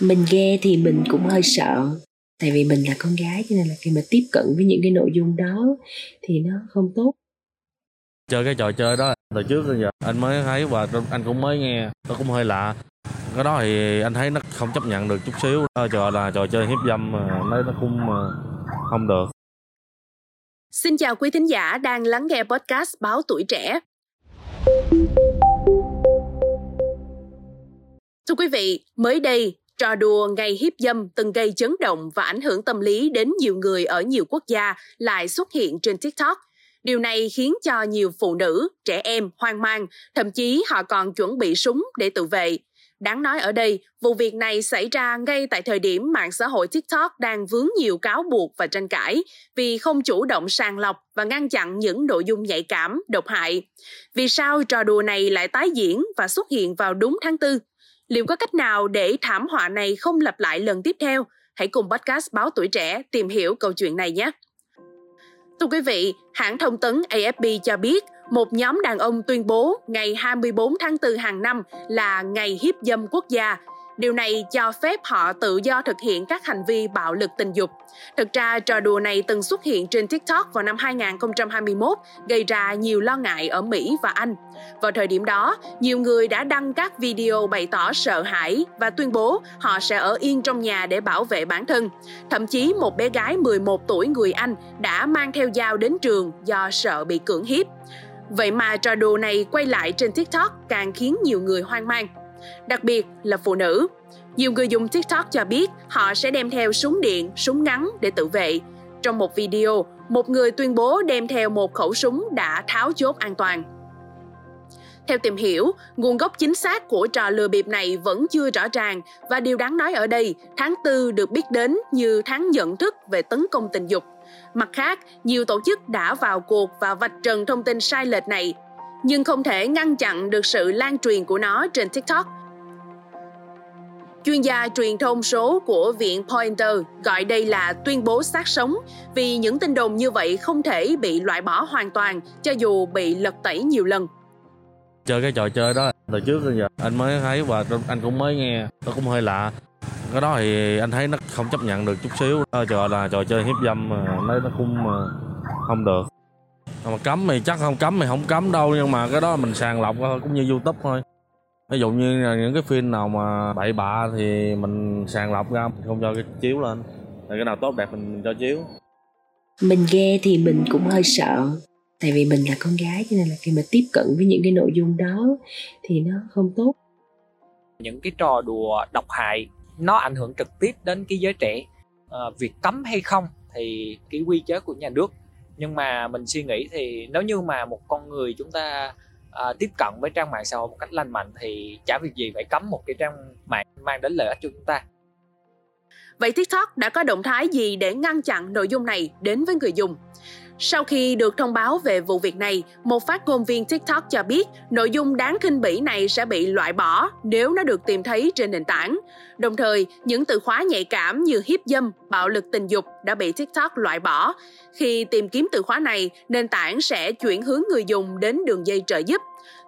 Mình nghe thì mình cũng hơi sợ, tại vì mình là con gái cho nên là khi mà tiếp cận với những cái nội dung đó thì nó không tốt. Chơi cái trò chơi đó từ trước đến giờ anh mới thấy và anh cũng mới nghe, nó cũng hơi lạ. Cái đó thì anh thấy nó không chấp nhận được chút xíu, trò chơi hiếp dâm mà nó cũng không được. Xin chào quý thính giả đang lắng nghe podcast Báo Tuổi Trẻ. Thưa quý vị, mới đây, trò đùa ngày hiếp dâm từng gây chấn động và ảnh hưởng tâm lý đến nhiều người ở nhiều quốc gia lại xuất hiện trên TikTok. Điều này khiến cho nhiều phụ nữ, trẻ em hoang mang, thậm chí họ còn chuẩn bị súng để tự vệ. Đáng nói ở đây, vụ việc này xảy ra ngay tại thời điểm mạng xã hội TikTok đang vướng nhiều cáo buộc và tranh cãi vì không chủ động sàng lọc và ngăn chặn những nội dung nhạy cảm, độc hại. Vì sao trò đùa này lại tái diễn và xuất hiện vào đúng tháng 4? Liệu có cách nào để thảm họa này không lặp lại lần tiếp theo? Hãy cùng podcast Báo Tuổi Trẻ tìm hiểu câu chuyện này nhé! Thưa quý vị, hãng thông tấn AFP cho biết, một nhóm đàn ông tuyên bố ngày 24 tháng 4 hàng năm là ngày hiếp dâm quốc gia. Điều này cho phép họ tự do thực hiện các hành vi bạo lực tình dục. Thực ra, trò đùa này từng xuất hiện trên TikTok vào năm 2021, gây ra nhiều lo ngại ở Mỹ và Anh. Vào thời điểm đó, nhiều người đã đăng các video bày tỏ sợ hãi và tuyên bố họ sẽ ở yên trong nhà để bảo vệ bản thân. Thậm chí, một bé gái 11 tuổi người Anh đã mang theo dao đến trường do sợ bị cưỡng hiếp. Vậy mà trò đùa này quay lại trên TikTok càng khiến nhiều người hoang mang, đặc biệt là phụ nữ. Nhiều người dùng TikTok cho biết họ sẽ đem theo súng điện, súng ngắn để tự vệ. Trong một video, một người tuyên bố đem theo một khẩu súng đã tháo chốt an toàn. Theo tìm hiểu, nguồn gốc chính xác của trò lừa bịp này vẫn chưa rõ ràng và điều đáng nói ở đây, tháng 4 được biết đến như tháng nhận thức về tấn công tình dục. Mặt khác, nhiều tổ chức đã vào cuộc và vạch trần thông tin sai lệch này, nhưng không thể ngăn chặn được sự lan truyền của nó trên TikTok. Chuyên gia truyền thông số của Viện Poynter gọi đây là tuyên bố xác sống vì những tin đồn như vậy không thể bị loại bỏ hoàn toàn cho dù bị lật tẩy nhiều lần. Chơi cái trò chơi đó từ trước đến giờ anh mới thấy và anh cũng mới nghe, nó cũng hơi lạ. Cái đó thì anh thấy nó không chấp nhận được chút xíu, trò chơi hiếp dâm mà nó cũng không được. Mà cấm thì chắc không cấm đâu, nhưng mà cái đó mình sàng lọc thôi, cũng như YouTube thôi. Ví dụ như là những cái phim nào mà bậy bạ thì mình sàng lọc ra, mình không cho cái chiếu lên. Rồi cái nào tốt đẹp mình cho chiếu. Mình nghe thì mình cũng hơi sợ, tại vì mình là con gái cho nên là khi mà tiếp cận với những cái nội dung đó thì nó không tốt. Những cái trò đùa độc hại nó ảnh hưởng trực tiếp đến cái giới trẻ. Việc cấm hay không thì cái quy chế của nhà nước. Nhưng mà mình suy nghĩ thì nếu như mà một con người chúng ta tiếp cận với trang mạng xã hội một cách lành mạnh thì chả việc gì phải cấm một cái trang mạng mang đến lợi ích cho chúng ta. Vậy TikTok đã có động thái gì để ngăn chặn nội dung này đến với người dùng? Sau khi được thông báo về vụ việc này, một phát ngôn viên TikTok cho biết nội dung đáng khinh bỉ này sẽ bị loại bỏ nếu nó được tìm thấy trên nền tảng. Đồng thời, những từ khóa nhạy cảm như hiếp dâm, bạo lực tình dục đã bị TikTok loại bỏ. Khi tìm kiếm từ khóa này, nền tảng sẽ chuyển hướng người dùng đến đường dây trợ giúp.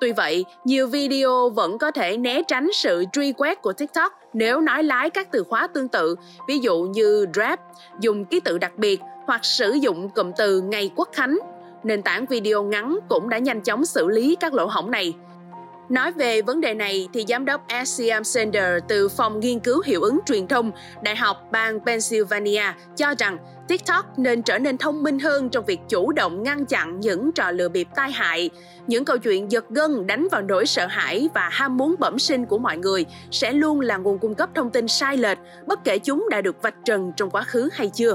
Tuy vậy, nhiều video vẫn có thể né tránh sự truy quét của TikTok nếu nói lái các từ khóa tương tự, ví dụ như drag, dùng ký tự đặc biệt, hoặc sử dụng cụm từ ngày quốc khánh. Nền tảng video ngắn cũng đã nhanh chóng xử lý các lỗ hổng này. Nói về vấn đề này thì giám đốc S. Shyam Sundar từ phòng nghiên cứu hiệu ứng truyền thông Đại học bang Pennsylvania cho rằng TikTok nên trở nên thông minh hơn trong việc chủ động ngăn chặn những trò lừa bịp tai hại. Những câu chuyện giật gân đánh vào nỗi sợ hãi và ham muốn bẩm sinh của mọi người sẽ luôn là nguồn cung cấp thông tin sai lệch, bất kể chúng đã được vạch trần trong quá khứ hay chưa.